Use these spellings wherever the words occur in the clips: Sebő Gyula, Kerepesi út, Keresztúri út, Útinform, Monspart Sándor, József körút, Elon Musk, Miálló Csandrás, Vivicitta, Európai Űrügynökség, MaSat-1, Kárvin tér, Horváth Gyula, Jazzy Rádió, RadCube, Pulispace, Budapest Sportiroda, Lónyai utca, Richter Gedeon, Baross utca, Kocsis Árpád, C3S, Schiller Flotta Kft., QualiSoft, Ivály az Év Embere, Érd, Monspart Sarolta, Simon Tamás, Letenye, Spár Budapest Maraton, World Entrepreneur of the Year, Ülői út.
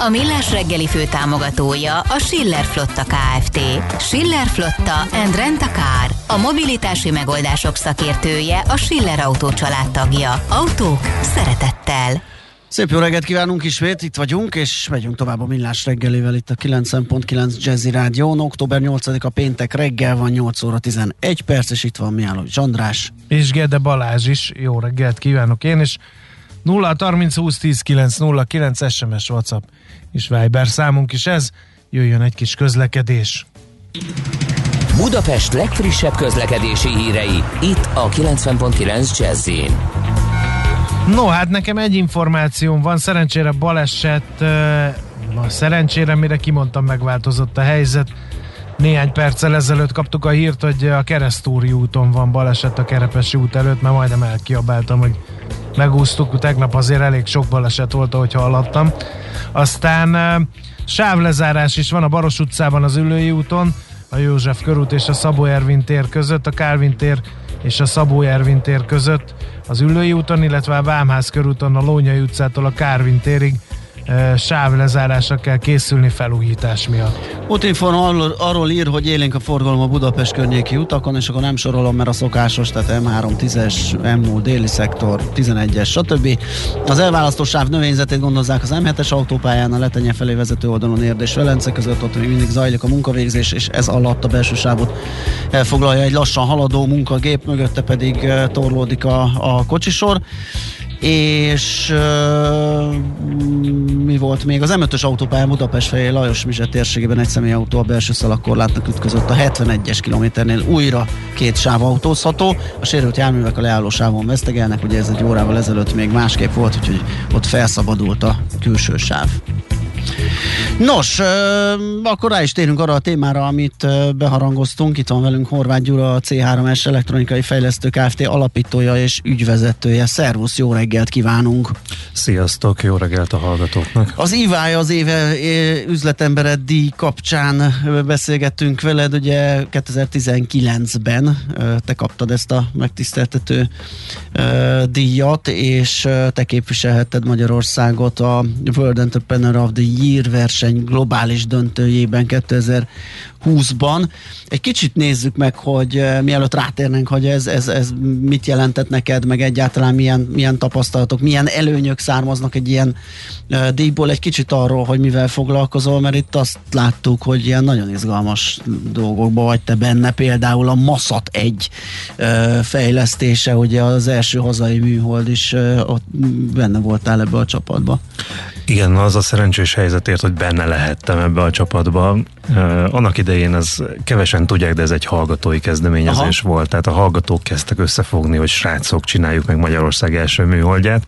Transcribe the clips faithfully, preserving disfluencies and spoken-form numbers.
A Millás Reggeli főtámogatója a Schiller Flotta Kft. Schiller Flotta and Rent a Car. A mobilitási megoldások szakértője, a Schiller Autó család tagja. Autók szeretettel. Szép jó reggelt kívánunk ismét, itt vagyunk, és megyünk tovább a Millás Reggelivel itt a kilencven egész kilenc Jazzy Rádión. október nyolcadika péntek reggel van, nyolc óra tizenegy perc, és itt van Miálló Csandrás. És Gede Balázs is, jó reggelt kívánok én is. nulla harminc húsz tíz kilenc nulla kilenc es em es, WhatsApp és Viber számunk is ez. Jöjjön egy kis közlekedés. Budapest legfrissebb közlekedési hírei itt a kilencven egész kilenc Jazz-én. No, hát nekem egy információm van, szerencsére baleset, na, szerencsére mire kimondtam, megváltozott a helyzet. Néhány perccel ezelőtt kaptuk a hírt, hogy a Keresztúri úton van baleset a Kerepesi út előtt, mert majdnem elkiabáltam, hogy megúsztuk, tegnap azért elég sok baleset volt, ahogy hallottam. Aztán sávlezárás is van a Baross utcában, az Ülői úton, a József körút és a Szabó Ervin tér között, a Kárvin tér és a Szabó Ervin tér között, az Ülői úton, illetve a Vámház körúton a Lónyai utcától a Kárvin térig sávlezárásra kell készülni felújítás miatt. Útinform arról, arról ír, hogy élénk a forgalom a Budapest környéki utakon, és akkor nem sorolom, mert a szokásos, tehát M három tízes, M nulla déli szektor, tizenegyes, stb. Az elválasztó sáv növényzetét gondozzák az M hetes autópályán, a Letenye felé vezető oldalon Érd és Velence között, ott még mindig zajlik a munkavégzés, és ez alatt a belső sávot elfoglalja egy lassan haladó munkagép, mögötte pedig torlódik a, a kocsisor. És euh, mi volt még? Az M ötös autópályán Budapest felé Lajos Mizse térségében egy személyautó a belső szalagkorlátnak ütközött, a hetvenegyes kilométernél újra két sáv autózható, a sérült járművek a leálló sávon vesztegelnek, ugye ez egy órával ezelőtt még másképp volt, úgyhogy ott felszabadult a külső sáv. Nos, akkor rá is térünk arra a témára, amit beharangoztunk. Itt van velünk Horváth Gyula, a cé három es elektronikai fejlesztő Kft. Alapítója és ügyvezetője. Szervusz, jó reggelt kívánunk! Sziasztok, jó reggelt a hallgatóknak! Az Ivály az Év Üzletembere díj kapcsán beszélgettünk veled, ugye kétezer-tizenkilencben te kaptad ezt a megtiszteltető díjat, és te képviselhetted Magyarországot a World Entrepreneur of the Year verseny globális döntőjében kétezer-húszban. Egy kicsit nézzük meg, hogy mielőtt rátérnénk, hogy ez, ez, ez mit jelentett neked, meg egyáltalán milyen, milyen tapasztalatok, milyen előnyök származnak egy ilyen uh, díjból, egy kicsit arról, hogy mivel foglalkozol, mert itt azt láttuk, hogy ilyen nagyon izgalmas dolgokban vagy te benne, például a MaSat egy uh, fejlesztése, ugye az első hazai műhold is uh, ott benne voltál ebbe a csapatba. Igen, az a szerencsés helyzetért, hogy benne lehettem ebbe a csapatba. Uh, annak idején ez kevesen tudják, de ez egy hallgatói kezdeményezés Aha. volt, tehát a hallgatók kezdtek összefogni, hogy srácok, csináljuk meg Magyarország első műholdját,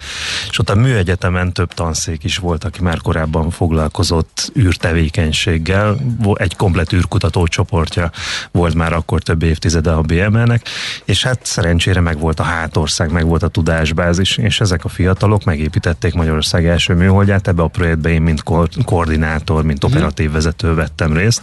és ott a műegyetemen több tanszék is volt, aki már korábban foglalkozott űrtevékenységgel, egy komplett űrkutató csoportja volt már akkor több évtizede a bé em e-nek, és hát szerencsére meg volt a hátország, meg volt a tudásbázis, és ezek a fiatalok megépítették Magyarország első műholdját. Ebbe a projektbe én mint ko- koordinátor, mint operatív vezető vettem részt,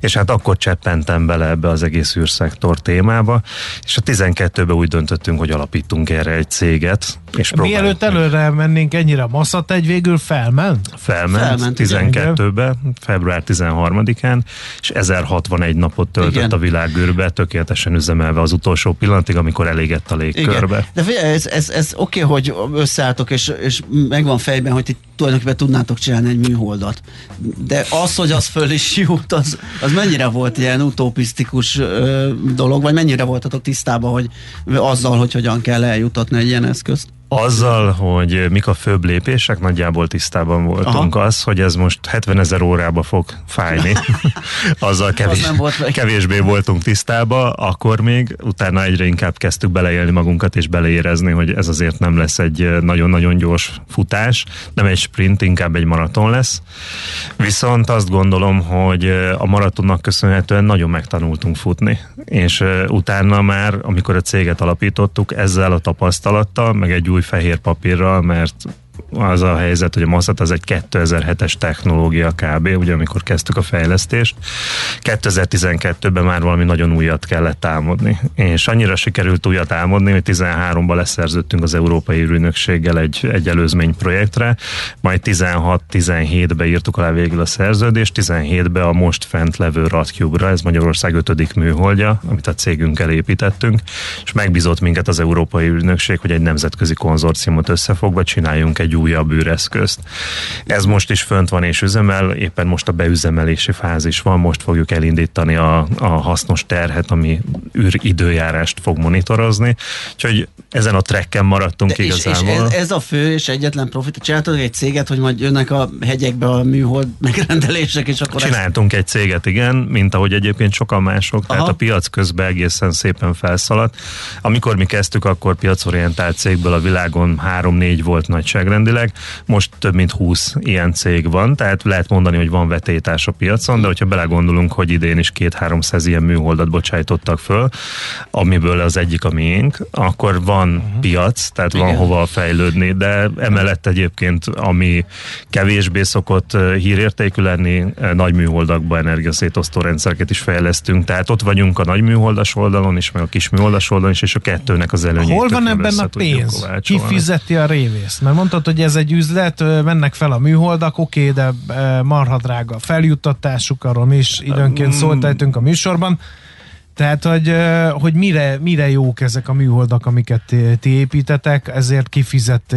és hát akkor cseppentem bele ebbe az egész űrszektor témába, és a tizenkettőben úgy döntöttünk, hogy alapítunk erre egy céget. És mielőtt előre mennénk ennyire, a MaSat egy végül felment? Felment, felment tizenkettőben, február tizenharmadikán, és ezerhatvanegy napot töltött igen. a világűrbe, tökéletesen üzemelve az utolsó pillanatig, amikor elégett a légkörbe. Igen. De figyelj, ez, ez, ez oké, okay, hogy összeálltok, és, és megvan fejben, hogy ti tulajdonképpen tudnátok csinálni egy műholdat. De az, hogy az föl is jut, az, az mennyire volt ilyen utopisztikus ö, dolog, vagy mennyire voltatok tisztában, hogy azzal, hogy hogyan kell eljutatni egy ilyen eszközt? Azzal, hogy mik a főbb lépések, nagyjából tisztában voltunk. Aha. Az, hogy ez most hetvenezer órába fog fájni. Azzal kevés, az volt kevésbé voltunk tisztában, akkor még utána egyre inkább kezdtük beleélni magunkat és beleérezni, hogy ez azért nem lesz egy nagyon-nagyon gyors futás, nem egy sprint, inkább egy maraton lesz. Viszont azt gondolom, hogy a maratonnak köszönhetően nagyon megtanultunk futni, és utána már, amikor a céget alapítottuk, ezzel a tapasztalattal, meg egy új fehér papírral, mert az a helyzet, hogy a MaSat az egy kétezer-hetes technológia kb., ugye amikor kezdtük a fejlesztést. kétezer-tizenkettőben már valami nagyon újat kellett álmodni, és annyira sikerült újat álmodni, hogy tizenháromban leszerződtünk az Európai Űrügynökséggel egy, egy előzmény projektre, majd tizenhat-tizenhétben írtuk alá végül a szerződést, tizenhétben a most fent levő Radcube-ra, ez Magyarország ötödik műholdja, amit a cégünkkel építettünk, és megbízott minket az Európai Űrügynökség, hogy egy nemzetközi konzorciumot összefogva csináljunk egy újabb űreszközt. Ez most is fönt van és üzemel, éppen most a beüzemelési fázis van, most fogjuk elindítani a, a hasznos terhet, ami űridőjárást fog monitorozni. Úgyhogy ezen a trekken maradtunk de igazából. És, és ez, ez a fő és egyetlen profit. Csináltunk egy céget, hogy majd jönnek a hegyekbe a műhold megrendelések, és akkor Csináltunk ezt... egy céget, igen, mint ahogy egyébként sokan mások, Aha. tehát a piac közben egészen szépen felszaladt. Amikor mi kezdtük, akkor piacorientált cégből a világon három-négy volt nagyságrend. Most több mint húsz ilyen cég van, tehát lehet mondani, hogy van vetétás a piacon, de hogyha belegondolunk, hogy idén is kétszáz-háromszáz ilyen műholdat bocsájtottak föl, amiből az egyik a miénk, akkor van uh-huh. piac, tehát Igen. van hova fejlődni, de emellett egyébként, ami kevésbé szokott hírértékű lenni, nagy műholdakba energiaszétosztó rendszereket is fejlesztünk, tehát ott vagyunk a nagy műholdas oldalon is, meg a kis műholdas oldalon is, és a kettőnek az előnyét. Hol van ebben a pénz? Ki fizeti a révészt? Mert mondtad, hogy ez egy üzlet, mennek fel a műholdak, oké, de marha drága a feljuttatásuk, arról mi is időnként szóltáltunk a műsorban. Tehát, hogy, hogy mire, mire jók ezek a műholdak, amiket ti építetek, ezért kifizet,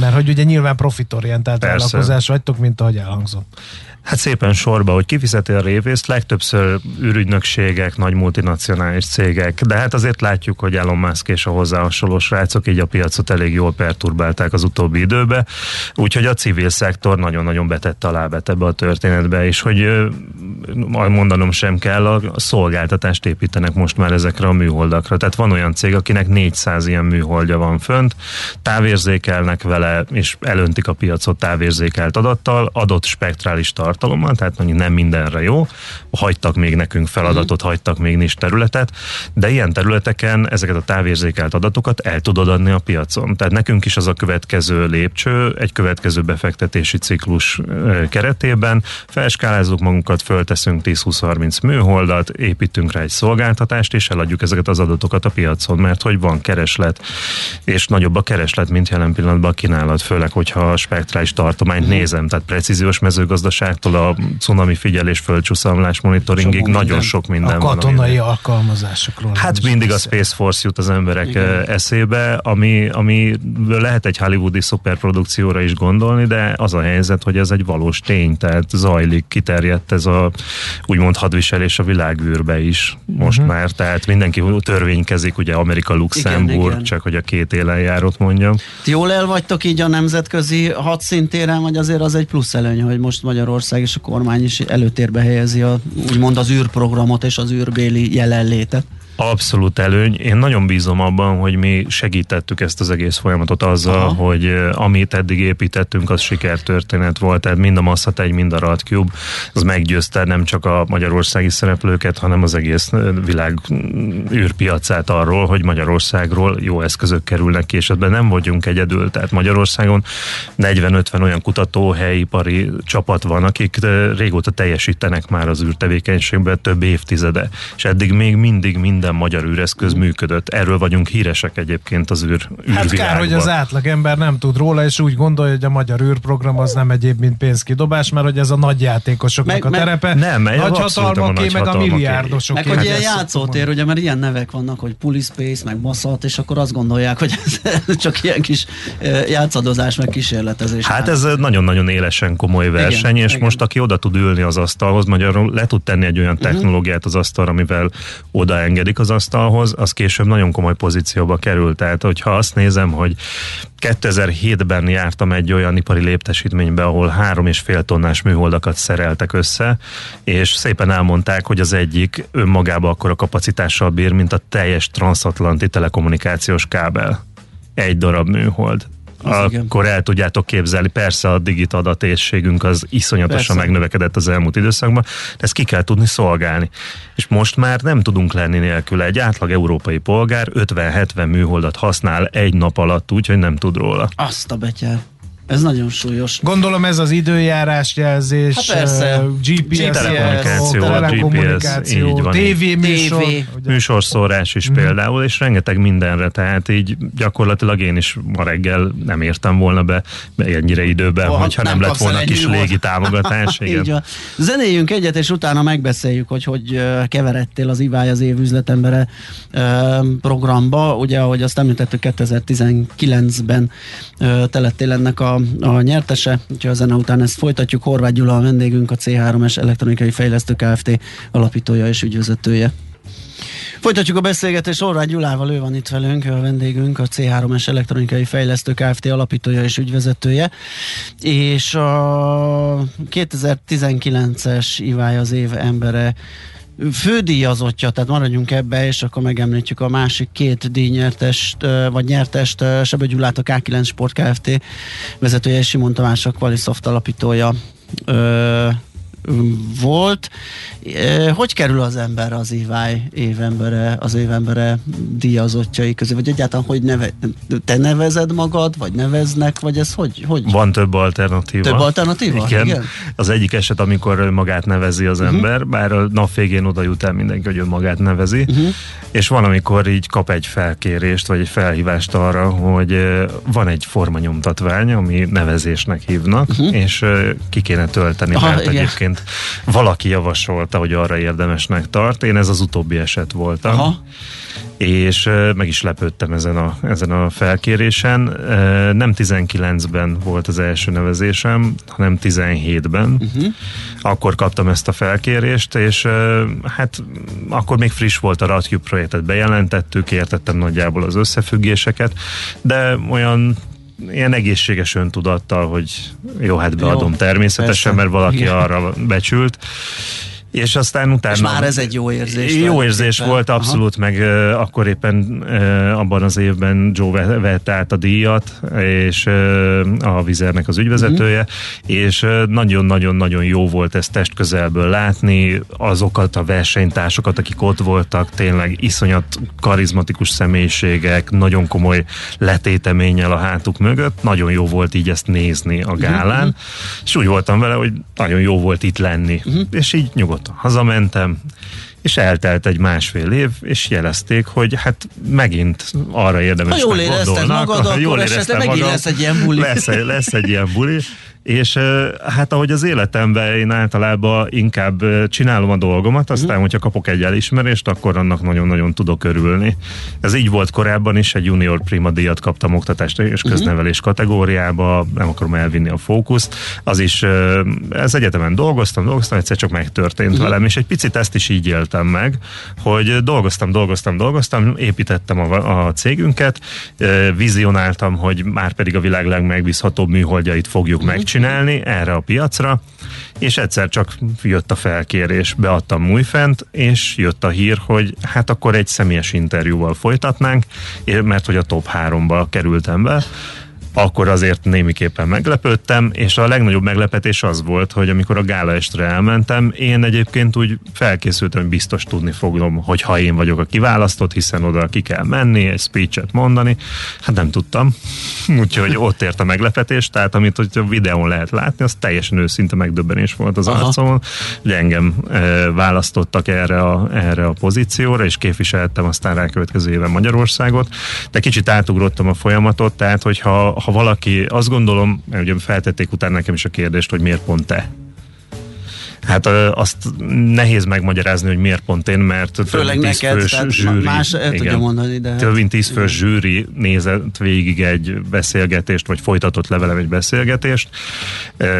mert hogy ugye nyilván profitorientált vállalkozás vagytok, mint ahogy elhangzott. Hát szépen sorba, hogy kifizeti a révészt, legtöbbször űrügynökségek, nagy multinacionális cégek, de hát azért látjuk, hogy Elon Musk és a hozzá hasonló srácok így a piacot elég jól perturbálták az utóbbi időbe, úgyhogy a civil szektor nagyon-nagyon betette a lábát ebbe a történetbe, és hogy mondanom sem kell, a szolgáltatást építenek most már ezekre a műholdakra. Tehát van olyan cég, akinek négyszáz ilyen műholdja van fönt, távérzékelnek vele, és elöntik a piacot távérzékelt adattal, adott spektrális tart tehát mondjuk nem mindenre jó, hagytak még nekünk feladatot, hagytak még nincs területet, de ilyen területeken ezeket a távérzékelt adatokat el tudod adni a piacon. Tehát nekünk is az a következő lépcső, egy következő befektetési ciklus keretében felskálázzuk magunkat, fölteszünk tíz-húsz-harminc műholdat, építünk rá egy szolgáltatást, és eladjuk ezeket az adatokat a piacon, mert hogy van kereslet, és nagyobb a kereslet, mint jelen pillanatban a kínálat, főleg, hogyha a spektrális tartományt nézem, tehát precíziós mezőgazdaság a cunami figyelés, földcsúszamlás monitoringig, Csomó nagyon minden, sok minden a van. A katonai alkalmazásokról. Hát mindig a Space Force jut az emberek Igen. eszébe, ami, ami lehet egy hollywoodi szuperprodukcióra is gondolni, de az a helyzet, hogy ez egy valós tény, tehát zajlik, kiterjedt ez a úgymond hadviselés a világűrbe is most uh-huh. már, tehát mindenki törvénykezik, ugye Amerika, Luxemburg, Igen, csak hogy a két élen járót mondjam. Jól el vagytok így a nemzetközi hadszintéren, vagy azért az egy plusz előny, hogy most Magyarország és a kormány is előtérbe helyezi a, úgymond az űrprogramot és az űrbéli jelenlétet. Abszolút előny. Én nagyon bízom abban, hogy mi segítettük ezt az egész folyamatot azzal, Aha. hogy amit eddig építettünk, az sikertörténet volt. Tehát mind a MaSat egy, mind a Radcube az meggyőzte nem csak a magyarországi szereplőket, hanem az egész világ űrpiacát arról, hogy Magyarországról jó eszközök kerülnek ki, és ebben nem vagyunk egyedül. Tehát Magyarországon negyven-ötven olyan kutatóhelyipari csapat van, akik régóta teljesítenek már az űrtevékenységben több évtizede. És eddig még mindig minden minden magyar űreszköz működött. Erről vagyunk híresek egyébként az űr, űrvilágban. Hát kár, hogy az átlagember nem tud róla, és úgy gondolja, hogy a magyar űrprogram az nem egyéb, mint pénzkidobás, mert hogy ez a nagy játékosoknak meg, a terepe. Nem, meg nagy hatalmaké, meg a milliárdosok. Meg hogy ilyen játszótér, ugye, mert ilyen nevek vannak, hogy Pulispace, meg MaSat, és akkor azt gondolják, hogy ez csak ilyen kis játszadozás, meg kísérletezés. Hát ez nagyon-nagyon élesen komoly verseny, igen, és igen. most aki oda tud ülni az asztalhoz, magyarul le tud tenni egy olyan technológiát az asztalra, amivel odaenged, kerülték az asztalhoz, az később nagyon komoly pozícióba került. Tehát, hogyha azt nézem, hogy kétezer-hétben jártam egy olyan ipari léptesítménybe, ahol három és fél tonnás műholdakat szereltek össze, és szépen elmondták, hogy az egyik önmagában akkora kapacitással bír, mint a teljes transatlanti telekommunikációs kábel. Egy darab műhold. Akkor el tudjátok képzelni, persze a digit adatérségünk az iszonyatosan persze. megnövekedett az elmúlt időszakban, de ezt ki kell tudni szolgálni. És most már nem tudunk lenni nélküle. Egy átlag európai polgár ötven-hetven műholdat használ egy nap alatt, úgyhogy nem tud róla. Azt a betyár. Ez nagyon súlyos. Gondolom ez az időjárás jelzés, gé pé es, telekommunikáció, telekommunikáció, gé pé es, tévéműsor, műsorszórás is például, és rengeteg mindenre, tehát így gyakorlatilag én is ma reggel nem értem volna be ennyire időben, hogyha nem lett volna kis légitámogatás. Zenéljünk egyet, és utána megbeszéljük, hogy hogy keveredtél az Ivály az Év Üzletembere programba, ugye ahogy azt említettük, kétezer-tizenkilencben te lettél ennek a a nyertese, úgyhogy a zene után ezt folytatjuk. Horváth Gyula a vendégünk, a cé három es elektronikai fejlesztő Kft. Alapítója és ügyvezetője. Folytatjuk a beszélgetést Horváth Gyulával, ő van itt velünk, ő a vendégünk, a cé három es elektronikai fejlesztő Kft. Alapítója és ügyvezetője, és a kétezer-tizenkilences Ivály az Év Embere fődíjazottja, tehát maradjunk ebbe, és akkor megemlítjük a másik két díjnyertest, vagy nyertest, Sebő Gyulát, a ká kilenc Sport Kft. vezetője, és Simon Tamás, a Qualisoft alapítója ö, volt. Hogy kerül az ember az Ivály évembere, az évembere díjazottjai közé? Vagy egyáltalán, hogy neve, te nevezed magad, vagy neveznek, vagy ez hogy? hogy? Van több alternatíva. Több alternatíva? Igen. Igen. Az egyik eset, amikor magát nevezi az uh-huh. ember, bár a nap végén oda jut el mindenki, hogy önmagát nevezi, uh-huh. és van, amikor így kap egy felkérést, vagy egy felhívást arra, hogy van egy formanyomtatvány, ami nevezésnek hívnak, uh-huh. és ki kéne tölteni, Aha, mert igen. egyébként valaki javasolta, hogy arra érdemesnek tart. Én ez az utóbbi eset voltam. Aha. És meg is lepődtem ezen a, ezen a felkérésen. Nem tizenkilencben volt az első nevezésem, hanem tizenhétben. Uh-huh. Akkor kaptam ezt a felkérést, és hát akkor még friss volt a Radcube projektet, bejelentettük, értettem nagyjából az összefüggéseket, de olyan ilyen egészséges öntudattal, hogy jó, hát beadom jó, természetesen, persze. mert valaki Igen. arra becsült. És aztán utána... És már ez egy jó érzés. Jó érzés éppen. volt, abszolút, Aha. meg uh, akkor éppen uh, abban az évben Joe vett át a díjat, és uh, a Vizernek az ügyvezetője, uh-huh. és uh, nagyon-nagyon-nagyon jó volt ezt testközelből látni, azokat a versenytársakat, akik ott voltak, tényleg iszonyat karizmatikus személyiségek, nagyon komoly letéteménnyel a hátuk mögött, nagyon jó volt így ezt nézni a gálán, uh-huh. és úgy voltam vele, hogy nagyon jó volt itt lenni, uh-huh. és így nyugodt hazamentem, és eltelt egy másfél év, és jelezték, hogy hát megint arra érdemesnek gondolnak. Ha jól érezted magad, akkor esetleg megint magam, lesz egy ilyen buli. Lesz, lesz egy ilyen buli. És hát ahogy az életemben én általában inkább csinálom a dolgomat, aztán, uh-huh. hogyha kapok egy elismerést, akkor annak nagyon-nagyon tudok örülni. Ez így volt korábban is, egy junior prima díjat kaptam oktatást és köznevelés uh-huh. kategóriába, nem akarom elvinni a fókuszt, az is, ez egyetemen dolgoztam, dolgoztam, egyszer csak megtörtént uh-huh. velem, és egy picit ezt is így éltem meg, hogy dolgoztam, dolgoztam, dolgoztam, építettem a, a cégünket, vizionáltam, hogy már pedig a világ legmegbízhatóbb műholdjait fogjuk uh-huh. megcsinálni, csinálni erre a piacra, és egyszer csak jött a felkérés, beadtam újfent, és jött a hír, hogy hát akkor egy személyes interjúval folytatnánk, mert hogy a top háromba kerültem be, akkor azért némiképpen meglepődtem, és a legnagyobb meglepetés az volt, hogy amikor a gálaestre elmentem, én egyébként úgy felkészültem, hogy biztos tudni fogom, hogy ha én vagyok a kiválasztott, hiszen oda ki kell menni, egy speech-et mondani, hát nem tudtam. Úgyhogy ott ért a meglepetés, tehát amit hogy a videón lehet látni, az teljesen őszinte megdöbbenés volt az Aha. arcomon, hogy engem e, választottak erre a, erre a pozícióra, és képviseltem aztán rákövetkező éven Magyarországot, de kicsit átugrottam a folyamatot, tehát hogyha ha valaki, azt gondolom, ugye feltették utána nekem is a kérdést, hogy miért pont te? Hát azt nehéz megmagyarázni, hogy miért pont én, mert főleg neked, zsűri, más el igen, tudja mondani, de... Több mint tíz fős zsűri nézett végig egy beszélgetést, vagy folytatott levelem egy beszélgetést,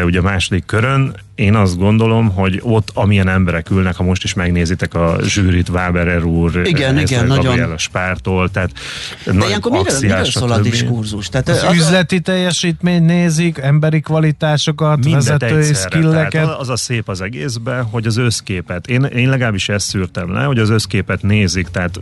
ugye a második körön, én azt gondolom, hogy ott amilyen emberek ülnek, ha most is megnézitek a zsűrit, Váberer úr, igen, igen, nagyon a Spártól, tehát de ilyenkor miről, miről szól a diskurzus? Tehát az, az üzleti teljesítményt nézik, emberi kvalitásokat, vezetői skilleket. Az a szép az egészben, hogy az összképet, én, én legalábbis ezt szűrtem le, hogy az összképet nézik, tehát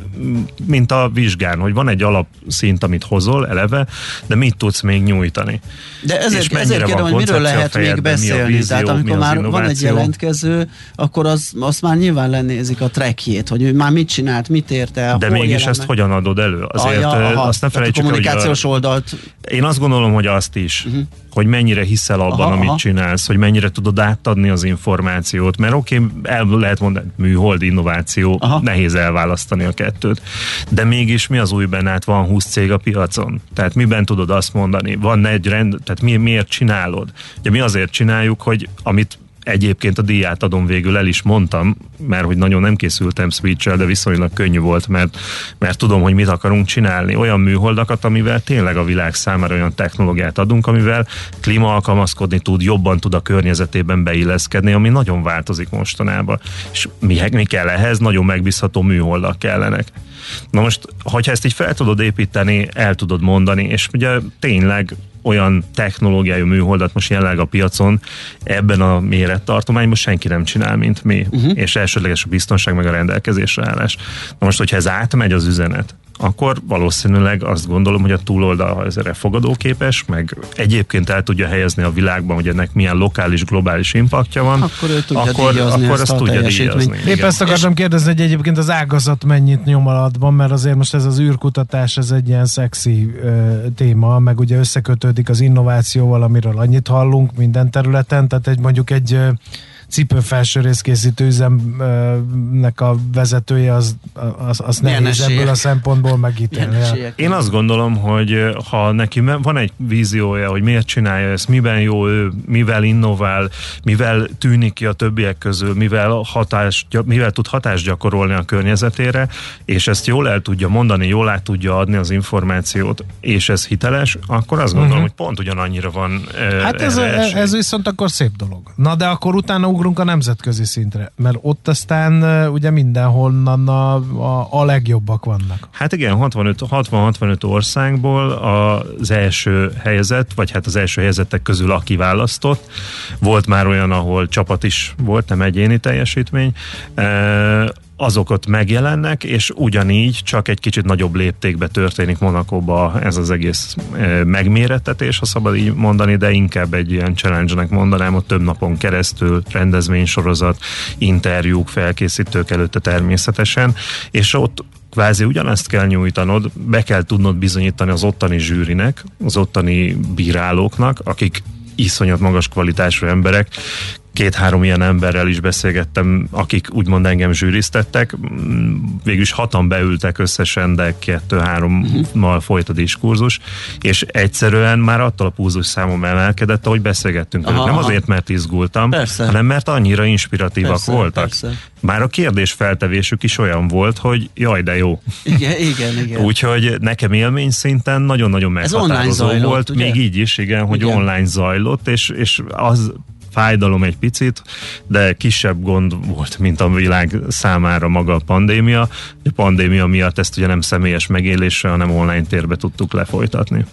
mint a vizsgán, hogy van egy alapszint, amit hozol eleve, de mit tudsz még nyújtani? De ezért, ezért kérdem, hogy miről lehet még beszélni, vízió, tehát amikor már innováció? Van egy jelentkező, akkor az, azt már nyilván lenézik a trackjét, hogy ő már mit csinált, mit ért el, de mégis jelen, ezt meg... hogyan adod elő? Azért Aja, aha, azt ne felejtsük, a kommunikációs hogy a... oldalt. Én azt gondolom, hogy azt is, uh-huh. hogy mennyire hiszel abban, aha, amit aha. csinálsz, hogy mennyire tudod átadni az információt, mert oké, okay, el lehet mondani, műhold, innováció, aha. nehéz elválasztani a kettőt, de mégis mi az új bennát, van húsz cég a piacon, tehát miben tudod azt mondani, van egy rend, tehát mi, miért csinálod? Ugye mi azért csináljuk, hogy amit egyébként a díját adom végül el is mondtam, mert hogy nagyon nem készültem speech-el, de viszonylag könnyű volt, mert, mert tudom, hogy mit akarunk csinálni. Olyan műholdakat, amivel tényleg a világ számára olyan technológiát adunk, amivel klíma alkalmazkodni tud, jobban tud a környezetében beilleszkedni, ami nagyon változik mostanában. És mi, mi kell ehhez? Nagyon megbízható műholdak kellenek. Na most, hogyha ezt így fel tudod építeni, el tudod mondani, és ugye tényleg olyan technológiai műholdat most jelenleg a piacon ebben a mérettartományban senki nem csinál, mint mi. Uh-huh. És elsődleges a biztonság meg a rendelkezésre állás. Na most, hogyha ez átmegy az üzenet, akkor valószínűleg azt gondolom, hogy a túloldal, ha ez erre fogadóképes, meg egyébként el tudja helyezni a világban, hogy ennek milyen lokális, globális impaktja van, akkor ő tudja akkor, díjazni akkor ezt a tudja díjazni. Épp igen. ezt akartam és kérdezni, hogy egyébként az ágazat mennyit nyom alatban, mert azért most ez az űrkutatás, ez egy ilyen szexi ö, téma, meg ugye összekötődik az innovációval, amiről annyit hallunk minden területen, tehát egy, mondjuk egy ö, cipőfelső részkészítő üzemnek a vezetője, az, az, az nehéz ebből a szempontból megítélni. Én azt gondolom, hogy ha neki van egy víziója, hogy miért csinálja ezt, miben jó ő, mivel innovál, mivel tűnik ki a többiek közül, mivel, hatás, mivel tud hatást gyakorolni a környezetére, és ezt jól el tudja mondani, jól át tudja adni az információt, és ez hiteles, akkor azt gondolom, uh-huh. hogy pont ugyanannyira van. Hát ez, ez viszont akkor szép dolog. Na de akkor utána ugrunk a nemzetközi szintre, mert ott aztán ugye mindenhonnan a, a, a legjobbak vannak. Hát igen, hatvanöt, hatvan-hatvanöt országból az első helyezett, vagy hát az első helyezettek közül aki választott, volt már olyan, ahol csapat is volt, nem egyéni teljesítmény, azok ott megjelennek, és ugyanígy csak egy kicsit nagyobb léptékben történik Monakóban ez az egész megmérettetés, ha szabad így mondani, de inkább egy ilyen challenge-nek mondanám, ott több napon keresztül rendezvénysorozat, interjúk, felkészítők előtte természetesen, és ott kvázi ugyanazt kell nyújtanod, be kell tudnod bizonyítani az ottani zsűrinek, az ottani bírálóknak, akik iszonyat magas kvalitású emberek. Két-három ilyen emberrel is beszélgettem, akik úgymond engem zsűriztettek. Végülis hatan beültek összesen, de kettő-hárommal folyt a diskurzus, és egyszerűen már attól a púzus számom emelkedett, ahogy beszélgettünk. Aha, nem azért, mert izgultam, persze. hanem mert annyira inspiratívak persze, voltak. Persze. Már a kérdés feltevésük is olyan volt, hogy jaj, de jó. Igen, igen, igen. Úgyhogy nekem élmény szinten nagyon-nagyon meghatározó zajlott, volt, ugye? Még így is, igen, hogy igen. online zajlott, és, és az fájdalom egy picit, de kisebb gond volt, mint a világ számára maga a pandémia. A pandémia miatt ezt ugye nem személyes megélésre, hanem online térbe tudtuk lefolytatni.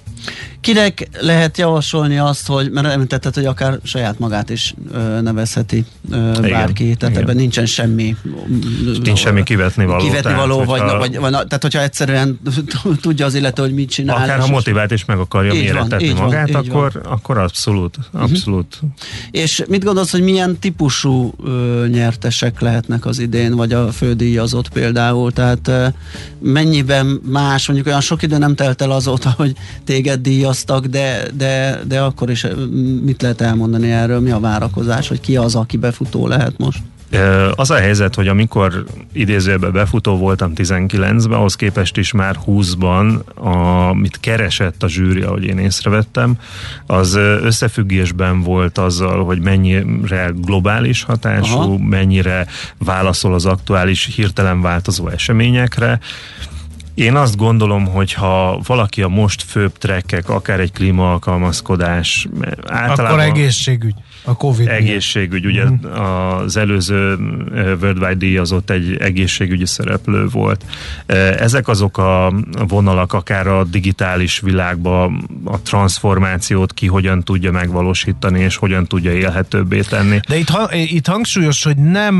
Kinek lehet javasolni azt, hogy, mert említetted, hogy akár saját magát is ö, nevezheti ö, bárki, igen, tehát igen. ebben nincsen semmi nincs semmi kivetni való. Kivetni való, vagy, a, vagy, vagy tehát hogyha egyszerűen tudja az illető, hogy mit csinál. Akár ha motivált és meg akarja méretetni magát, van, akkor, akkor abszolút. abszolút. Uh-huh. És mit gondolsz, hogy milyen típusú ö, nyertesek lehetnek az idén, vagy a fődíjazott például, tehát ö, mennyiben más, mondjuk olyan sok idő nem telt el azóta, hogy téged díjaztak, de, de, de akkor is mit lehet elmondani erről, mi a várakozás, hogy ki az, aki befutó lehet most? Az a helyzet, hogy amikor idézőben befutó voltam tizenkilencben, ahhoz képest is már húszban, amit keresett a zsűri, ahogy én észrevettem, az összefüggésben volt azzal, hogy mennyire globális hatású, aha. mennyire válaszol az aktuális hirtelen változó eseményekre. Én azt gondolom, hogy ha valaki a most főbb trekkek, akár egy klímaalkalmazkodás, általában... Akkor egészségügy. A COVID egészségügy, ugye mm. az előző Worldwide díj az ott egy egészségügyi szereplő volt. Ezek azok a vonalak, akár a digitális világba a transformációt ki hogyan tudja megvalósítani, és hogyan tudja élhetőbbé tenni. De itt, ha, itt hangsúlyos, hogy nem,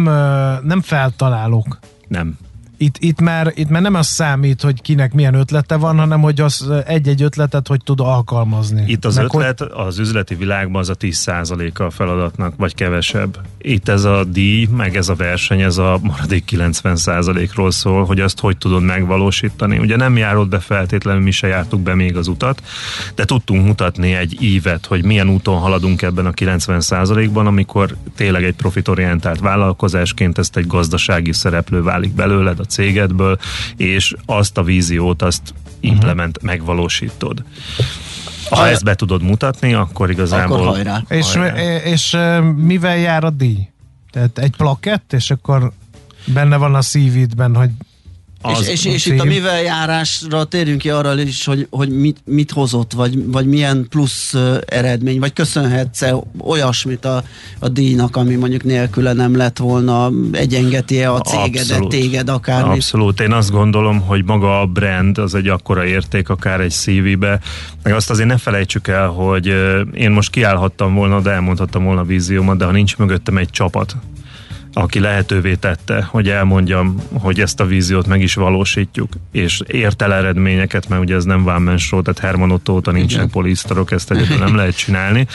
nem feltalálok. Nem. Itt, itt, már, itt már nem az számít, hogy kinek milyen ötlete van, hanem hogy az egy-egy ötletet hogy tud alkalmazni. Itt az Meg ötlet hogy... az üzleti világban az a tíz százaléka a feladatnak, vagy kevesebb. Itt ez a díj, meg ez a verseny, ez a maradék kilencven százalékról szól, hogy azt hogy tudod megvalósítani. Ugye nem járod be feltétlenül, mi se jártuk be még az utat, de tudtunk mutatni egy ívet, hogy milyen úton haladunk ebben a kilencven százalékban, amikor tényleg egy profitorientált vállalkozásként ezt egy gazdasági szereplő válik belőled, a cégedből, és azt a víziót, azt implement, uh-huh. megvalósítod. Ha ezt be tudod mutatni, akkor igazából... Akkor hajrá. És, hajrá. És, és mivel jár a díj? Tehát egy plakett, és akkor benne van a szívidben, hogy... És, és, és itt a mivel járásra térjünk ki arra is, hogy, hogy mit, mit hozott, vagy, vagy milyen plusz eredmény, vagy köszönhetsz-e olyasmit a, a díjnak, ami mondjuk nélküle nem lett volna, egyengeti-e a cégedet, Abszolút. téged akármit? Abszolút, én azt gondolom, hogy maga a brand az egy akkora érték, akár egy cé vébe, meg azt azért ne felejtsük el, hogy én most kiállhattam volna, de elmondhattam volna a víziómat, de ha nincs mögöttem egy csapat, aki lehetővé tette, hogy elmondjam, hogy ezt a víziót meg is valósítjuk, és ért el eredményeket, mert ugye ez nem one man show, tehát Herman Otto óta nincsenek polisztorok, ezt egyébként nem lehet csinálni.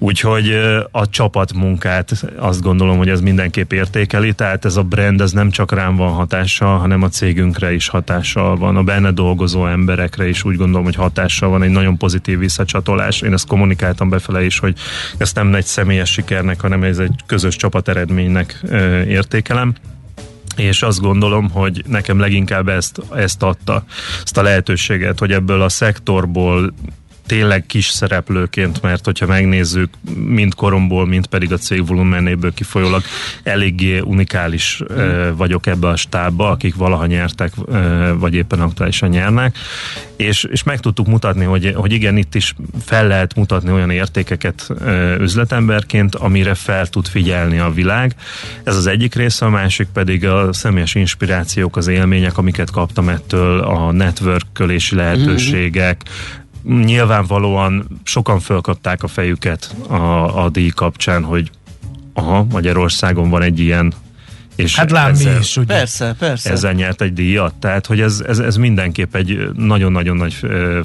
Úgyhogy a csapatmunkát azt gondolom, hogy ez mindenképp értékeli, tehát ez a brand, ez nem csak rám van hatással, hanem a cégünkre is hatással van, a benne dolgozó emberekre is úgy gondolom, hogy hatással van, egy nagyon pozitív visszacsatolás. Én ezt kommunikáltam befele is, hogy ezt nem egy személyes sikernek, hanem ez egy közös csapat eredménynek értékelem. És azt gondolom, hogy nekem leginkább ezt, ezt adta, ezt a lehetőséget, hogy ebből a szektorból tényleg kis szereplőként, mert hogyha megnézzük, mind koromból, mind pedig a cég volumenéből kifolyólag eléggé unikális mm. vagyok ebbe a stábba, akik valaha nyertek, vagy éppen aktuálisan nyernek, és, és meg tudtuk mutatni, hogy, hogy igen, itt is fel lehet mutatni olyan értékeket üzletemberként, amire fel tud figyelni a világ. Ez az egyik része, a másik pedig a személyes inspirációk, az élmények, amiket kaptam ettől, a networkölési lehetőségek. mm. Nyilvánvalóan sokan fölkapták a fejüket a, a díj kapcsán, hogy aha, Magyarországon van egy ilyen, és hát lám ezzel, mi is, ugye? Persze, persze. Ezzel nyert egy díjat, tehát hogy ez, ez, ez mindenképp egy nagyon-nagyon nagy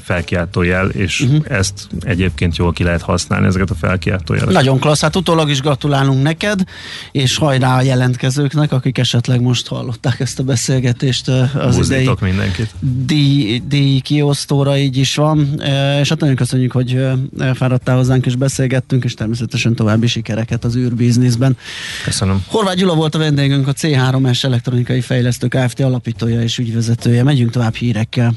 felkiáltójel, és uh-huh. ezt egyébként jól ki lehet használni, ezeket a felkiáltójeleket. Nagyon klassz, hát utólag is gratulálunk neked, és hajrá a jelentkezőknek, akik esetleg most hallották ezt a beszélgetést az Buzdítok idei mindenkit. Díj, díj kiosztóra, így is van, és hát nagyon köszönjük, hogy elfáradtál hozzánk, és beszélgettünk, és természetesen további sikereket az űrbizniszben. Köszönöm. Horváth Gyula volt a vendégünk, a cé három es elektronikai fejlesztő Kft. Alapítója és ügyvezetője. Megyünk tovább hírekkel.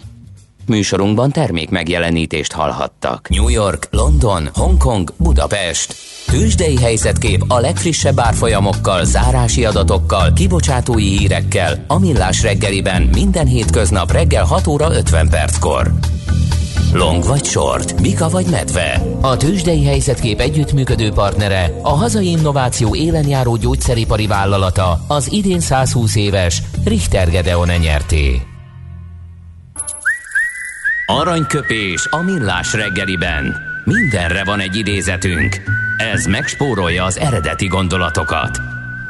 Műsorunkban termék megjelenítést hallhattak. New York, London, Hongkong, Budapest. Tőzsdei helyzetkép a legfrissebb árfolyamokkal, zárási adatokkal, kibocsátói hírekkel a Millás reggeliben minden hétköznap reggel hat óra ötven perckor. Long vagy short, bika vagy medve. A tőzsdei helyzetkép együttműködő partnere, a hazai innováció élenjáró gyógyszeripari vállalata, az idén százhúsz éves Richter Gedeon nyerté. Aranyköpés a Millás reggeliben. Mindenre van egy idézetünk. Ez megspórolja az eredeti gondolatokat.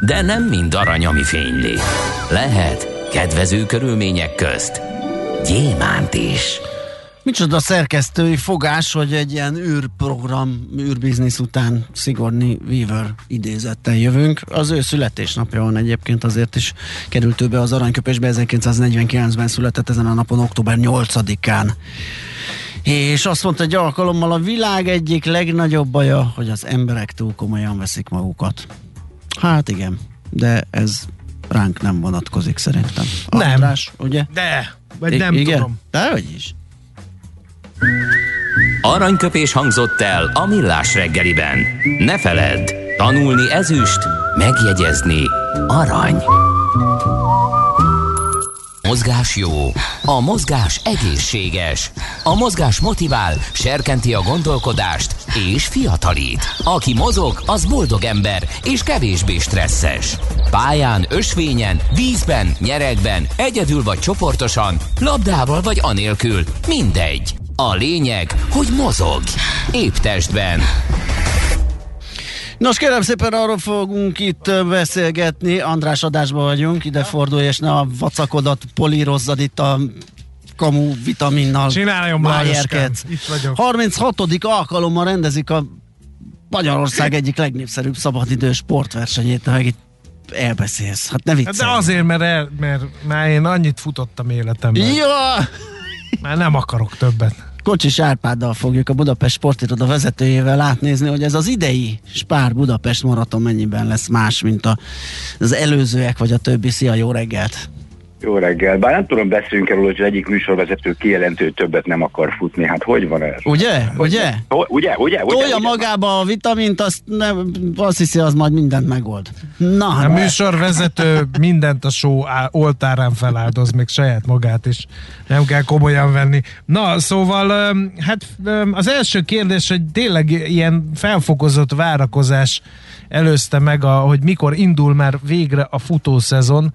De nem mind arany, ami fényli. Lehet kedvező körülmények közt gyémánt is. Micsoda szerkesztői fogás, hogy egy ilyen űrprogram, űrbiznisz után Sigourney Weaver idézettel jövünk. Az ő születésnapja van egyébként, azért is került ő be az aranyköpésbe, ezerkilencszáznegyvenkilencben született ezen a napon, október nyolcadikán. És azt mondta egy alkalommal, a világ egyik legnagyobb baja, hogy az emberek túl komolyan veszik magukat. Hát igen, de ez ránk nem vonatkozik szerintem. Nem. András, ugye? De, vagy I- nem igen? tudom. De, hogy is. Aranyköpés hangzott el a Millás reggeliben. Ne feledd, tanulni ezüst, megjegyezni arany. Mozgás jó, a mozgás egészséges, a mozgás motivál, serkenti a gondolkodást és fiatalít. Aki mozog, az boldog ember és kevésbé stresszes. Pályán, ösvényen, vízben, nyeregben, egyedül vagy csoportosan, labdával vagy anélkül, mindegy. A lényeg, hogy mozog. Épp testben. Nos, kérem szépen, arról fogunk itt beszélgetni. András, adásban vagyunk, ide fordulj, és ne a vacakodat polírozzad itt a kamu vitaminnal. Csináljon májárkát. Itt vagyok. harminchatodik alkalommal rendezik a Magyarország egyik legnépszerűbb szabadidős sportversenyét, meg itt elbeszélsz. Hát ne viccelj. De azért, mert, el, mert már én annyit futottam életemben. Ja. Már nem akarok többet. Kocsis Árpáddal fogjuk, a Budapest Sportiroda vezetőjével átnézni, hogy ez az idei Spár Budapest Maraton mennyiben lesz más, mint a, az előzőek vagy a többi. Szia, jó reggelt! Jó reggel. Bár nem tudom, beszélünk erről, hogy egyik műsorvezető kijelentő többet nem akar futni. Hát hogy van ez? Ugye? Ugye? Ugye? Ugye? Tolja magába a vitamint, azt, nem, azt hiszi, az majd mindent megold. Na, a műsorvezető mindent a show oltárán feláldoz, még saját magát is. Nem kell komolyan venni. Na, szóval, hát az első kérdés, hogy tényleg ilyen felfokozott várakozás előzte meg, a, hogy mikor indul már végre a futószezon,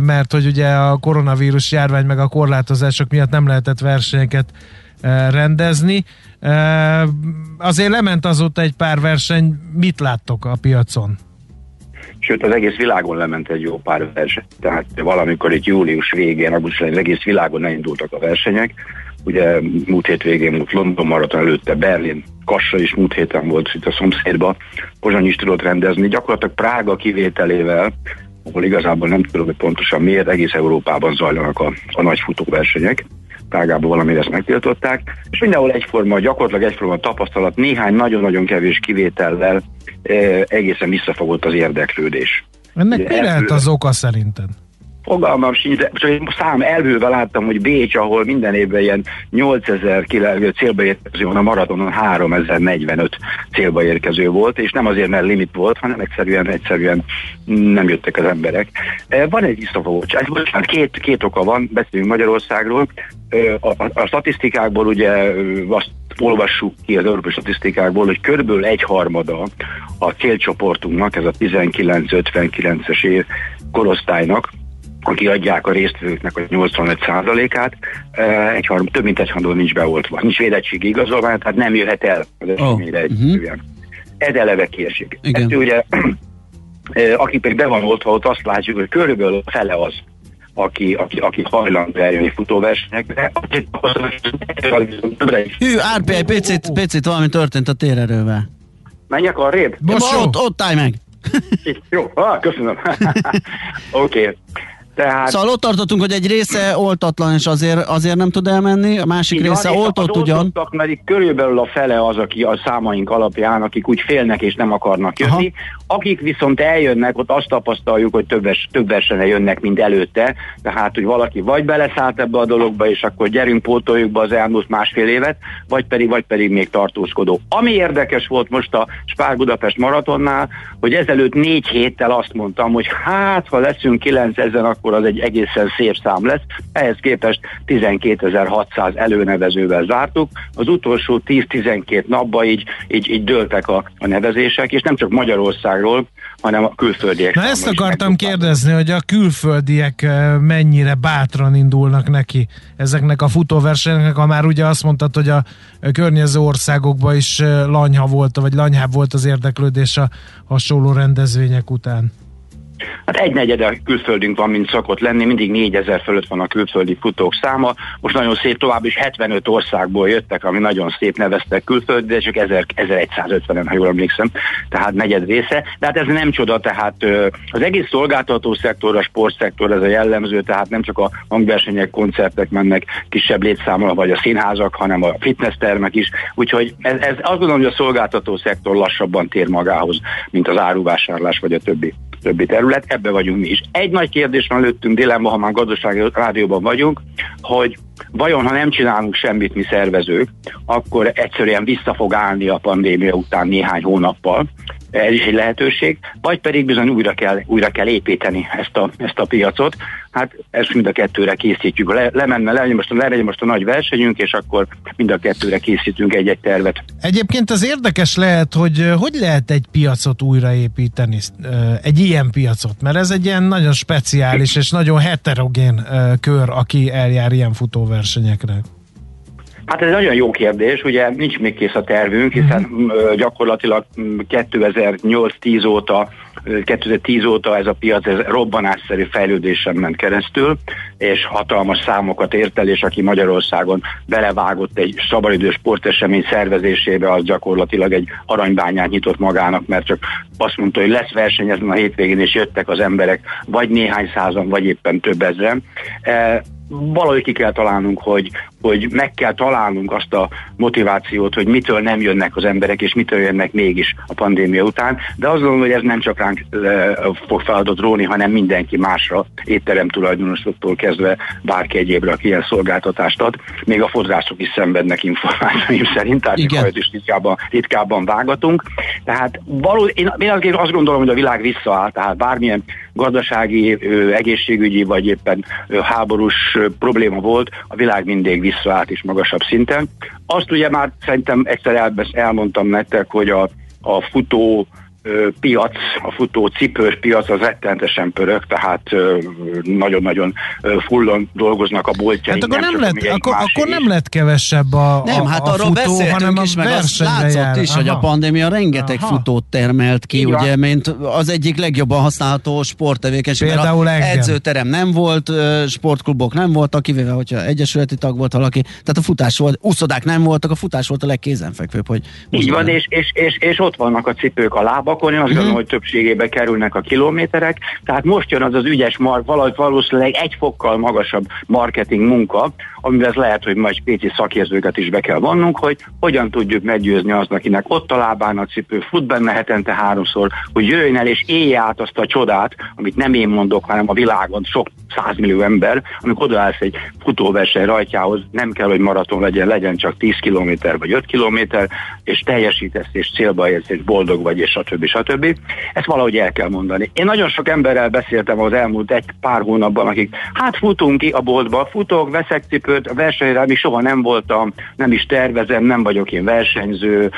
mert hogy ugye a koronavírus járvány meg a korlátozások miatt nem lehetett versenyeket rendezni. Azért lement azóta egy pár verseny. Mit láttok a piacon? Sőt, az egész világon lement egy jó pár verseny. Tehát valamikor itt július végén, augusztusban az egész világon elindultak a versenyek. Ugye múlt hét végén volt London maraton, előtte Berlin, Kassa is múlt héten volt itt a szomszédban. Pozsony is tudott rendezni. Gyakorlatilag Prága kivételével, ahol igazából nem tudom, hogy pontosan miért, egész Európában zajlanak a, a nagy futóversenyek. Prágában valamire ezt megtiltották, és mindenhol egyforma, gyakorlatilag egyforma tapasztalat, néhány nagyon-nagyon kevés kivétellel eh, egészen visszafogott az érdeklődés. Ennek ugye, mi lehet az oka szerinted? Fogalmam sincs, de csak egy szám elbőve láttam, hogy Bécs, ahol minden évben ilyen nyolcezer célba érkező van, a maratonon háromezer-negyvenöt célba érkező volt, és nem azért, mert limit volt, hanem egyszerűen, egyszerűen nem jöttek az emberek. Van egy visszafogottság, bocsánat, két, két oka van, beszélünk Magyarországról. A, a, a statisztikákból ugye azt olvassuk ki, az európai statisztikákból, hogy körülbelül egyharmada a célcsoportunknak, ez a tizenkilenc-ötvenkilences év korosztálynak, aki adják a résztvevőknek a nyolcvanöt százalékát, egyharmad, több mint egyharmad nincs beoltva. Nincs védettségi igazolvány, tehát nem jöhet el az eseményre oh, egyszerűen. Ez eleve kiesik. Ezt ugye, aki pedig be van oltva, ott azt látjuk, hogy körülbelül fele az, aki, aki, aki hajlandó eljönni futóversenyekre. Hű, Árpé, picit, picit valami történt a térerővel. Menjek arrébb? Ott, ott állj meg! Jó, ah, köszönöm. Oké. Okay. Tehát, szóval ott tartottunk, hogy egy része oltatlan, és azért, azért nem tud elmenni, a másik része oltott ugyan. Mert körülbelül a fele az, aki a számaink alapján, akik úgy félnek és nem akarnak jönni. Aha. Akik viszont eljönnek, ott azt tapasztaljuk, hogy többes, több versenyen jönnek, mint előtte. Tehát, hogy valaki vagy beleszállt ebbe a dologba, és akkor gyerünk, pótoljuk be az elmúlt másfél évet, vagy pedig, vagy pedig még tartózkodó. Ami érdekes volt most a Spár Budapest maratonnál, hogy ezelőtt négy héttel azt mondtam, hogy hát, ha leszünk kilencezer, akkor az egy egészen szép szám lesz. Ehhez képest tizenkétezer-hatszáz előnevezővel zártuk. Az utolsó tíz-tizenkét napban így, így, így dőltek a, a nevezések, és nem csak Magyarországról, hanem a külföldiek. Na ezt akartam kérdezni, hogy a külföldiek mennyire bátran indulnak neki ezeknek a futóversenyeknek, ha már ugye azt mondtad, hogy a környező országokban is lanyha volt, vagy lanyhább volt az érdeklődés a hasonló rendezvények után. Hát egy negyede külföldünk van, mint szokott lenni, mindig négyezer fölött van a külföldi futók száma, most nagyon szép tovább is hetvenöt országból jöttek, ami nagyon szép, neveztek külföldi, de csak ezerszáz ötvenen, ha jól emlékszem, tehát negyed része, de hát ez nem csoda, tehát az egész szolgáltató szektor, a sportszektor, ez a jellemző, tehát nem csak a hangversenyek, koncertek mennek kisebb létszámmal, vagy a színházak, hanem a fitnesstermek is, úgyhogy ez, ez azt gondolom, hogy a szolgáltató szektor lassabban tér magához, mint az áruvásárlás, vagy a többi. többi terület, ebbe vagyunk mi is. Egy nagy kérdés van előttünk dilemma, ha már gazdasági rádióban vagyunk, hogy vajon, ha nem csinálunk semmit mi szervezők, akkor egyszerűen vissza fog állni a pandémia után néhány hónappal ez is egy lehetőség, vagy pedig bizony újra kell, újra kell építeni ezt a, ezt a piacot. Hát ezt mind a kettőre készítjük. Le, lemenne, le, most, le, most a nagy versenyünk, és akkor mind a kettőre készítünk egy-egy tervet. Egyébként az érdekes lehet, hogy hogy lehet egy piacot újraépíteni, egy ilyen piacot, mert ez egy ilyen nagyon speciális és nagyon heterogén kör, aki eljár ilyen futóversenyekre. Hát ez egy nagyon jó kérdés, ugye nincs még kész a tervünk, hiszen gyakorlatilag kétezer-nyolc-tíz óta, kétezer-tíz óta ez a piac ez robbanásszerű fejlődésen ment keresztül, és hatalmas számokat ért el, és aki Magyarországon belevágott egy szabadidős sportesemény szervezésébe, az gyakorlatilag egy aranybányát nyitott magának, mert csak azt mondta, hogy lesz verseny ezen a hétvégén, és jöttek az emberek, vagy néhány százan, vagy éppen több ezren. Valahogy ki kell találnunk, hogy, hogy meg kell találnunk azt a motivációt, hogy mitől nem jönnek az emberek, és mitől jönnek mégis a pandémia után, de azt gondolom, hogy ez nem csak ránk le, fog feladat róni, hanem mindenki másra, étterem tulajdonosoktól kezdve bárki egyébre, aki ilyen szolgáltatást ad. Még a fodrászok is szenvednek információim szerint, tehát majd is ritkábban, ritkábban vágatunk. Tehát való, én, én azt gondolom, hogy a világ visszaáll, tehát bármilyen gazdasági, egészségügyi vagy éppen háborús probléma volt, a világ mindig visszaállt is magasabb szinten. Azt ugye már szerintem egyszer elmondtam nektek, hogy a, a futó piac, a futó cipős piac az rettenetesen pörög, tehát nagyon-nagyon fullon dolgoznak a boltjaink. Hát akkor nem, nem lett, akkor, akkor nem lett kevesebb a, nem, a, hát a futó, hanem is, a versenyre látszott jár. Is, aha, hogy a pandémia rengeteg aha futót termelt ki, igen, ugye, mint az egyik legjobban használható sporttevékenység. Például engem. Edzőterem nem volt, sportklubok nem voltak, kivéve, hogyha egyesületi tag volt valaki, tehát a futás volt, úszodák nem voltak, a futás volt a legkézenfekvőbb. Hogy így van, és, és, és, és ott vannak a cipők a lábak, akkor én azt gondolom, hogy többségébe kerülnek a kilométerek, tehát most jön az az ügyes, mar- valószínűleg egy fokkal magasabb marketing munka, amivel lehet, hogy majd péci szakértőket is be kell vannunk, hogy hogyan tudjuk meggyőzni azt, akinek ott a lábán a cipő, fut benne hetente háromszor, hogy jöjjön el és élje át azt a csodát, amit nem én mondok, hanem a világon sok százmillió ember, amikor odaállsz egy futóverseny rajtjához, nem kell, hogy maraton legyen, legyen csak tíz kilométer vagy öt kilométer, és teljesítesz, és célba érsz, és boldog vagy, és stb. stb. Ezt valahogy el kell mondani. Én nagyon sok emberrel beszéltem az elmúlt egy pár hónapban, akik hát futunk ki a boltba, futok, veszek cipőt, a versenyre még soha nem voltam, nem is tervezem, nem vagyok én versenyző,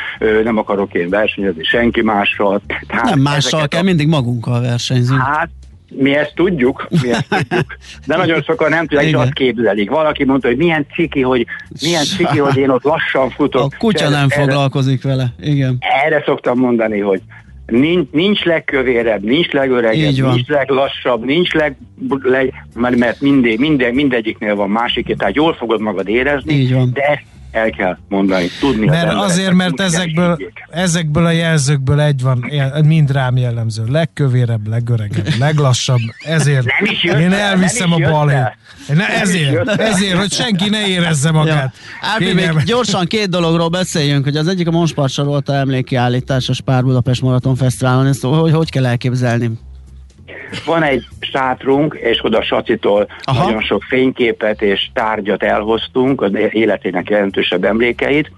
nem akarok én versenyezni senki mással. Tehát nem mással kell, a... mindig magunkkal versenyzünk. Hát, Mi ezt tudjuk, mi ezt tudjuk, de nagyon sokan nem tudják, és azt képzelik. Valaki mondta, hogy milyen ciki, hogy, milyen ciki, hogy én ott lassan futok. A kutya erre, nem foglalkozik erre, vele, igen. Erre szoktam mondani, hogy nincs, nincs legkövérebb, nincs legöregebb, nincs leglassabb, nincs leg... leg mert mindegy, mindegy, mindegyiknél van másik, tehát jól fogod magad érezni, de el kell mondani, tudni. Mert azért, mert ezekből, ezekből a jelzőkből egy van, mind rám jellemző. Legkövérebb, legöregebb, leglassabb. Ezért én elviszem a balhét. Ezért, ezért, hogy senki ne érezze magát. Árpi, még gyorsan két dologról beszéljünk, hogy az egyik a Monspart Sarolta emlékiállítás a Spár Budapest Maraton Fesztiválon. Szóval, hogy hogy kell elképzelni? Van egy sátrunk, és oda Sacitól aha nagyon sok fényképet és tárgyat elhoztunk, az életének jelentősebb emlékeit.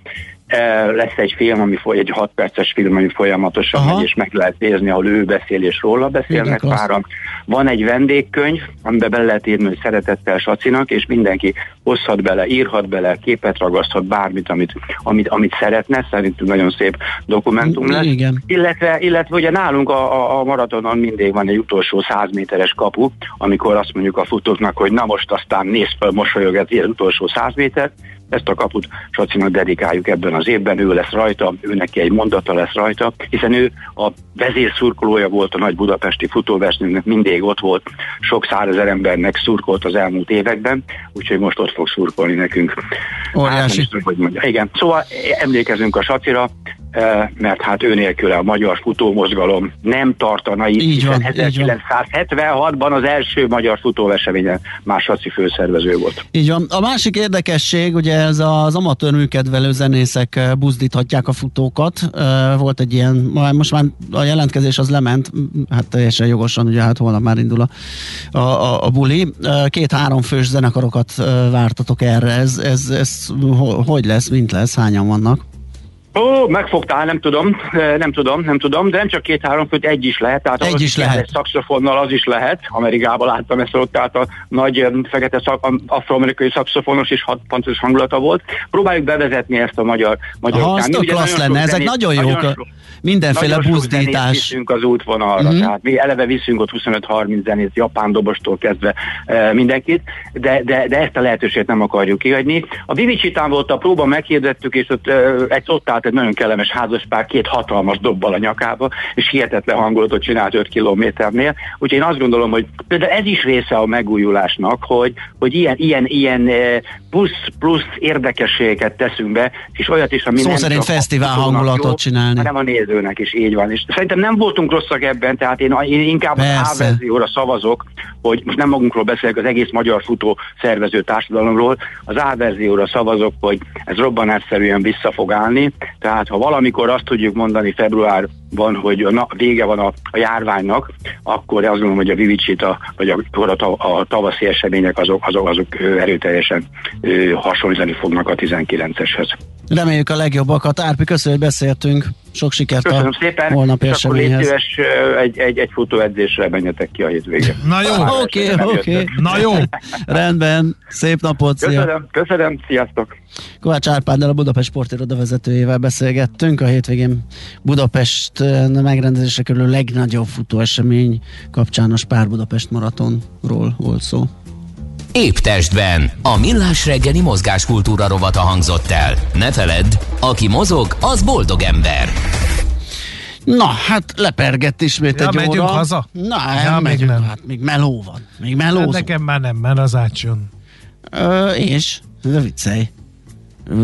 Lesz egy film, ami foly, egy hat perces film, ami folyamatosan aha megy, és meg lehet nézni, ahol ő beszél, és róla beszélnek páran. Van egy vendégkönyv, amiben bele lehet írni, hogy szeretettel Sacinak, és mindenki hozhat bele, írhat bele, képet ragaszthat, bármit, amit, amit, amit szeretne, szerintem nagyon szép dokumentum lesz. Igen. Illetve, illetve ugye nálunk a, a, a maratonon mindig van egy utolsó száz méteres kapu, amikor azt mondjuk a futóknak, hogy na most aztán nézd fel, mosolyog ez ilyen utolsó száz méter, ezt a kaput Sacinak dedikáljuk ebben az évben, ő lesz rajta, őnek egy mondata lesz rajta, hiszen ő a vezérszurkolója volt a nagy budapesti futóversenynek, mindig ott volt, sok százezer embernek szurkolt az elmúlt években, úgyhogy most ott fog szurkolni nekünk. Óriási. Hát, igen, szóval emlékezünk a Sacira, mert hát ő nélküle a magyar futómozgalom nem tartana itt, hiszen ezerkilencszázhetvenhatban az első magyar futóversenyen már Saci főszervező volt. Így van. A másik érdekesség, ugye ez az amatőr műkedvelő zenészek buzdíthatják a futókat. Volt egy ilyen, most már a jelentkezés az lement, hát teljesen jogosan, ugye hát holnap már indul a, a, a buli. Két-három fős zenekarokat vártatok erre. Ez, ez, ez hogy lesz, mint lesz, hányan vannak? Ó, megfogtál, nem tudom, nem tudom, nem tudom, de nem csak két-három főt, egy is lehet. Tehát egy is lehet. Egy szaxofonnal az is lehet. Amerikában láttam ezt, ott tehát a nagy fekete szak, afroamerikai szaxofonos is hat pancos hangulata volt. Próbáljuk bevezetni ezt a magyar magyar. Ha, azt klassz lenne, ezek nagyon jók. Mindenféle buzdítás. Nagyon viszünk az útvonalra, mm-hmm. tehát mi eleve viszünk ott huszonöt-harminc zenét, japán dobostól kezdve e, mindenkit, de, de, de ezt a lehetőséget nem akarjuk kihagyni. A Vivicittán volt a próba, meghirdettük, és ott, e, egy ott állt egy nagyon kellemes házaspár, két hatalmas dobbal a nyakába, és hihetetlen hangulatot csinált öt kilométernél. Úgyhogy én azt gondolom, hogy például ez is része a megújulásnak, hogy, hogy ilyen, ilyen, ilyen e, plusz, plusz érdekességet teszünk be, és olyat is, ami szó nem szerint fesztivál hangulatot csinálni. Hanem a néző őnek is így van. És szerintem nem voltunk rosszak ebben, tehát én, én inkább az A-verzióra szavazok, hogy most nem magunkról beszélek, az egész magyar futó szervező társadalomról, az A-verzióra szavazok, hogy ez robbanásszerűen vissza fog állni, tehát ha valamikor azt tudjuk mondani februárban, hogy na, vége van a, a járványnak, akkor azt gondolom, hogy a Vivicita, vagy a, a, a tavaszi események azok, azok, azok erőteljesen ő, hasonlítani fognak a tizenkilenceshez. Reméljük a legjobbakat. Árpi, köszönjük, hogy beszéltünk. Sok sikert a holnapi eseményhez. Köszönöm szépen, és akkor légy szíves, egy, egy futóedzésre menjetek ki a hétvégén. Na jó, oké, oké. Okay, okay. Na jó. Rendben, szép napot, szia. Köszönöm, köszönöm, sziasztok. Kovács Árpáddal, a Budapest Sportiroda vezetőjével beszélgettünk. A hétvégén Budapest megrendezésre kerülő legnagyobb futóesemény kapcsán a Spár Budapest Maratonról volt szó. Épp testben. A Millás reggeli mozgáskultúra rovata hangzott el. Ne feledd, aki mozog, az boldog ember. Na, hát lepergett ismét ja, egy óra. Ja, megyünk haza? Na, ja, megyünk. Nem. Hát még meló van. Még melózunk. Hát nekem már nem, mert az átjön. Ö, és? De viccelj.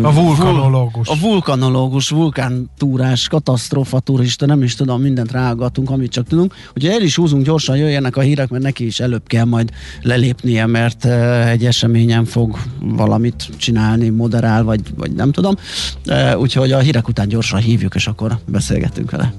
A vulkanológus. A vulkanológus, vulkántúrás, katasztrófaturista, nem is tudom, mindent ráaggatunk, amit csak tudunk. Ugye el is húzunk, gyorsan jöjjenek a hírek, mert neki is előbb kell majd lelépnie, mert egy eseményen fog valamit csinálni, moderál, vagy, vagy nem tudom. Úgyhogy a hírek után gyorsan hívjuk, és akkor beszélgetünk vele.